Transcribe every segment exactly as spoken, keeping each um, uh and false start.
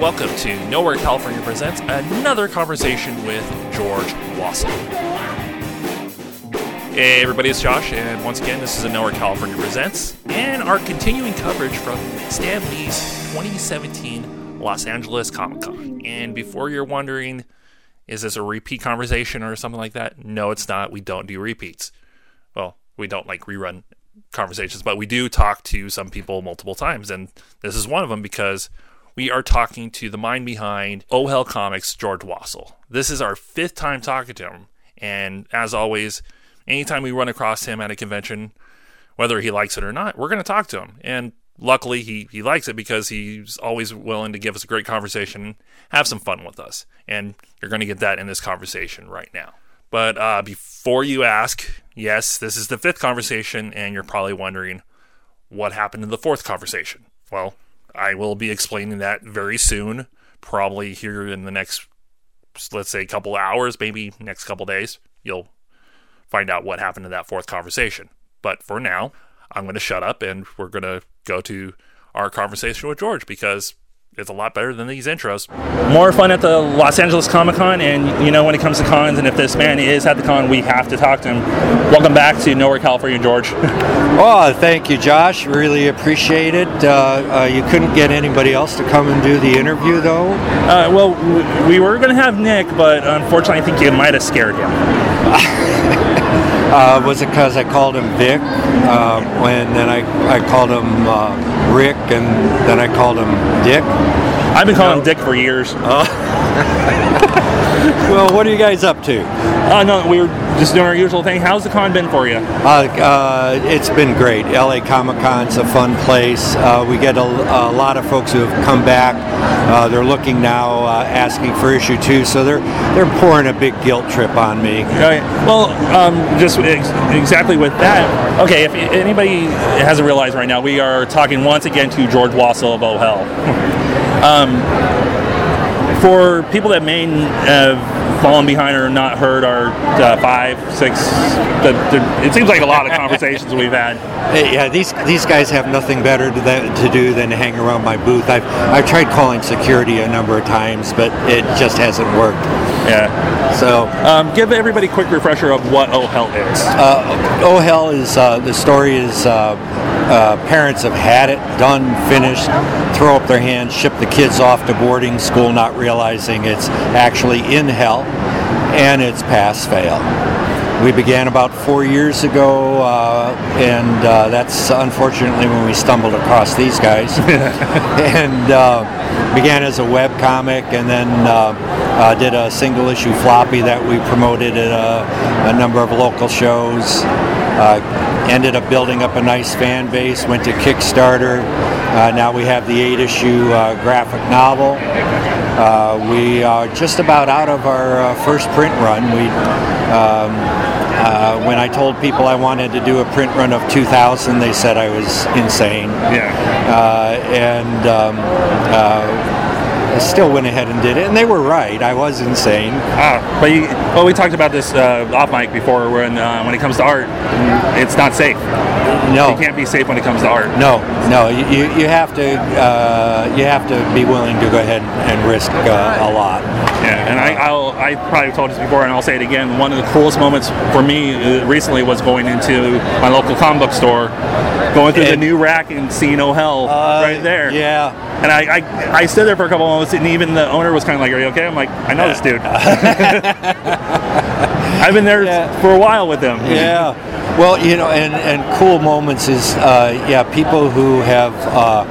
Welcome to Nowhere California Presents, another conversation with George Wasson. Hey everybody, it's Josh, and once again, this is a Nowhere California Presents, and our continuing coverage from Stan Lee's twenty seventeen Los Angeles Comic Con. And before you're wondering, is this a repeat conversation or something like that? No, it's not. We don't do repeats. Well, we don't like rerun conversations, but we do talk to some people multiple times. And this is one of them because we are talking to the mind behind Oh Hell Comics, George Wasson. This is our fifth time talking to him. And as always, anytime we run across him at a convention, whether he likes it or not, we're going to talk to him. And luckily, he, he likes it because he's always willing to give us a great conversation, have some fun with us. And you're going to get that in this conversation right now. But uh, before you ask, yes, this is the fifth conversation, and you're probably wondering what happened in the fourth conversation. Well, I will be explaining that very soon, probably here in the next, let's say, couple hours, maybe next couple days. You'll find out what happened in that fourth conversation. But for now, I'm going to shut up, and we're going to go to our conversation with George because it's a lot better than these intros. More fun at the Los Angeles Comic Con, and you know when it comes to cons, and if this man is at the con, we have to talk to him. Welcome back to Nowhere, California, George. Oh, thank you, Josh. Really appreciate it. Uh, uh, you couldn't get anybody else to come and do the interview, though? Uh, well, w- we were going to have Nick, but unfortunately I think you might have scared him. Uh, was it because I called him Vic, uh, and then I, I called him uh, Rick, and then I called him Dick? I've been calling no. him Dick for years. Oh. Well, what are you guys up to? Uh, no, we were just doing our usual thing. How's the con been for you? Uh, uh, it's been great. L A Comic Con's a fun place. Uh, we get a, a lot of folks who have come back. Uh, they're looking now, uh, asking for issue two, so they're they're pouring a big guilt trip on me. Okay. Well, um, just ex- exactly with that. Okay, if anybody hasn't realized right now, we are talking once again to George Wasson of Oh Hell. um, For people that may have fallen behind or not heard our uh, five, six, the, the, it seems like a lot of conversations we've had. Yeah, these these guys have nothing better to, that, to do than to hang around my booth. I've I've tried calling security a number of times, but it just hasn't worked. Yeah. So um, give everybody a quick refresher of what Oh Hell is. Uh, Oh Hell is uh, the story is. Uh, Uh, parents have had it done, finished, throw up their hands, ship the kids off to boarding school, not realizing it's actually in hell, and it's pass-fail. We began about four years ago, uh, and uh, that's unfortunately when we stumbled across these guys, and uh, began as a web comic, and then uh, uh, did a single issue floppy that we promoted at a, a number of local shows. Uh, Ended up building up a nice fan base, went to Kickstarter. Uh, now we have the eight-issue uh, graphic novel. Uh, we are just about out of our uh, first print run. We, um, uh, when I told people I wanted to do a print run of two thousand, they said I was insane. Yeah. Uh, and um, uh, I still went ahead and did it, and they were right. I was insane. Ah, but you, well, we talked about this uh, off mic before. When uh, when it comes to art, it's not safe. No, you can't be safe when it comes to art. No, no, you you have to uh, you have to be willing to go ahead and risk uh, a lot. Yeah, and I I'll, I probably told this before, and I'll say it again. One of the coolest moments for me recently was going into my local comic book store, going through it, the new rack, and seeing Oh Hell uh, right there. Yeah, and I, I I stood there for a couple of moments, and even the owner was kind of like, "Are you okay?" I'm like, "I know this dude." I've been there yeah. for a while with them. Yeah. Well, you know, and, and cool moments is, uh, yeah, people who have uh,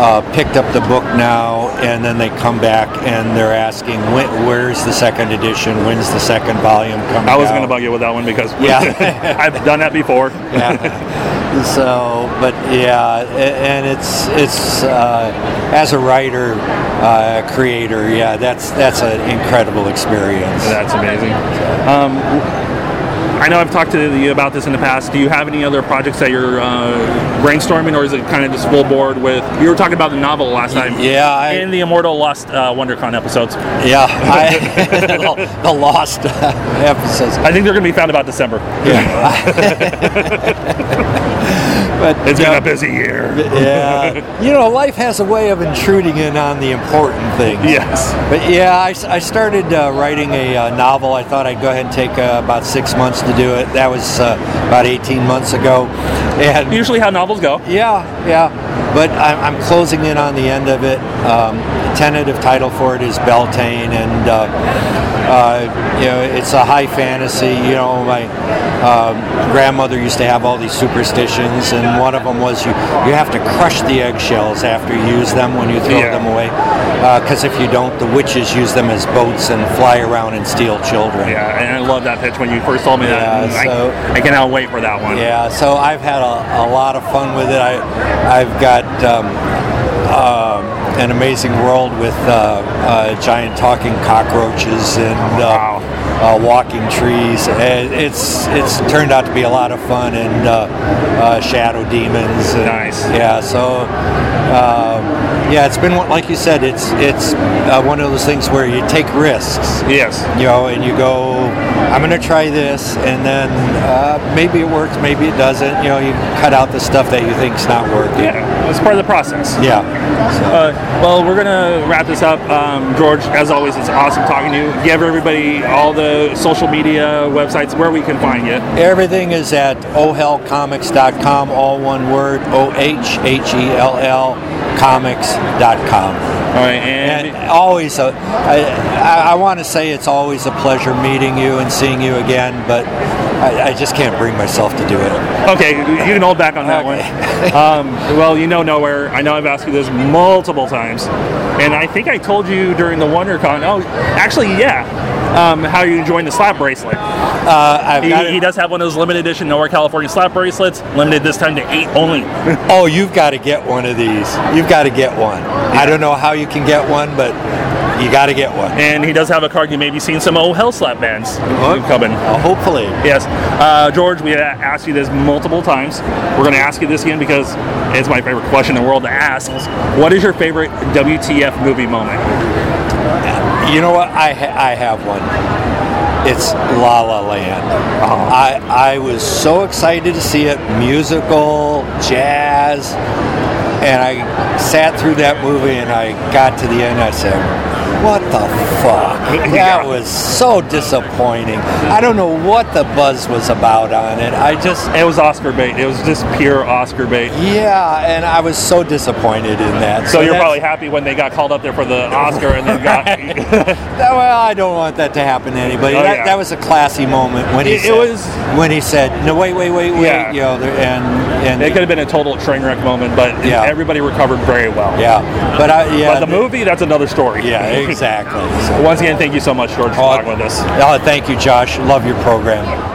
uh, picked up the book now and then they come back and they're asking, where's the second edition? When's the second volume coming out? I was going to bug you with that one because yeah. I've done that before. Yeah. So, but yeah, and it's it's uh, as a writer, uh, creator, yeah, that's that's an incredible experience. That's amazing. Um, I know I've talked to you about this in the past. Do you have any other projects that you're uh, brainstorming, or is it kind of just full board with? You were talking about the novel last time. Yeah, I, in the Immortal Lost uh, WonderCon episodes. Yeah, I, the Lost episodes. I think they're going to be found about December. Yeah. But, it's been know, a busy year. Yeah, you know, life has a way of intruding in on the important things. Yes. But yeah, I, I started uh, writing a uh, novel. I thought I'd go ahead and take uh, about six months to do it. That was uh, about eighteen months ago. And usually how novels go. Yeah, yeah. But I'm, I'm closing in on the end of it. Um, the tentative title for it is Beltane, and uh, uh, you know, it's a high fantasy. You know, my um, grandmother used to have all these superstitions, and one of them was you, you have to crush the eggshells after you use them when you throw yeah. them away, because uh, if you don't, the witches use them as boats and fly around and steal children. Yeah, and I love that pitch when you first told me yeah, that. So, I, I cannot wait for that one. Yeah, so I've had a, a lot of fun with it. I, I've got um, uh, an amazing world with uh, uh, giant talking cockroaches and uh, wow. uh, walking trees. And it's it's turned out to be a lot of fun, and uh, uh, shadow demons. And, nice. Yeah. So. Uh, Yeah, it's been, like you said, it's it's uh, one of those things where you take risks. Yes. You know, and you go, I'm going to try this, and then uh, maybe it works, maybe it doesn't. You know, you cut out the stuff that you think's not working. Yeah, it's part of the process. Yeah. So. Uh, well, we're going to wrap this up. Um, George, as always, it's awesome talking to you. Give everybody all the social media websites where we can find you. Everything is at oh hell comics dot com, all one word, O H H E L L comics dot com. All right, and, and always a, I, I want to say it's always a pleasure meeting you and seeing you again, but I, I just can't bring myself to do it. Okay, you can hold back on that okay. one. Um, well, you know nowhere. I know I've asked you this multiple times, and I think I told you during the WonderCon. Oh, actually, yeah. Um, how you joined the slap bracelet. Uh, I've he, got he does have one of those limited edition Nowhere California slap bracelets, limited this time to eight only. Oh, you've got to get one of these. You've got to get one. Yeah. I don't know how you can get one, but you got to get one. And he does have a card. You may be seeing some Oh Hell slap bands uh-huh. coming. Uh, hopefully. Yes. Uh, George, we asked you this multiple times. We're going to ask you this again because it's my favorite question in the world to ask. What is your favorite W T F movie moment? You know what? I ha- I have one. It's La La Land. Oh. I I was so excited to see it. Musical, jazz, and I sat through that movie, and I got to the end. I said, "What the fuck? That was so disappointing." I don't know what the buzz was about on it. I just it was Oscar bait. It was just pure Oscar bait. Yeah, and I was so disappointed in that. So, so you're probably happy when they got called up there for the Oscar and then got. Well, I don't want that to happen to anybody. Oh, that, yeah. that was a classy moment when he it, said, it was when he said, "No, wait, wait, wait, wait." Yeah. You know, and and it could have been a total train wreck moment, but yeah. Everybody recovered very well. Yeah, but I, yeah, but the movie, that's another story. Yeah, exactly. So. Once again, thank you so much, George, for oh, talking with us. Oh, thank you, Josh. Love your program.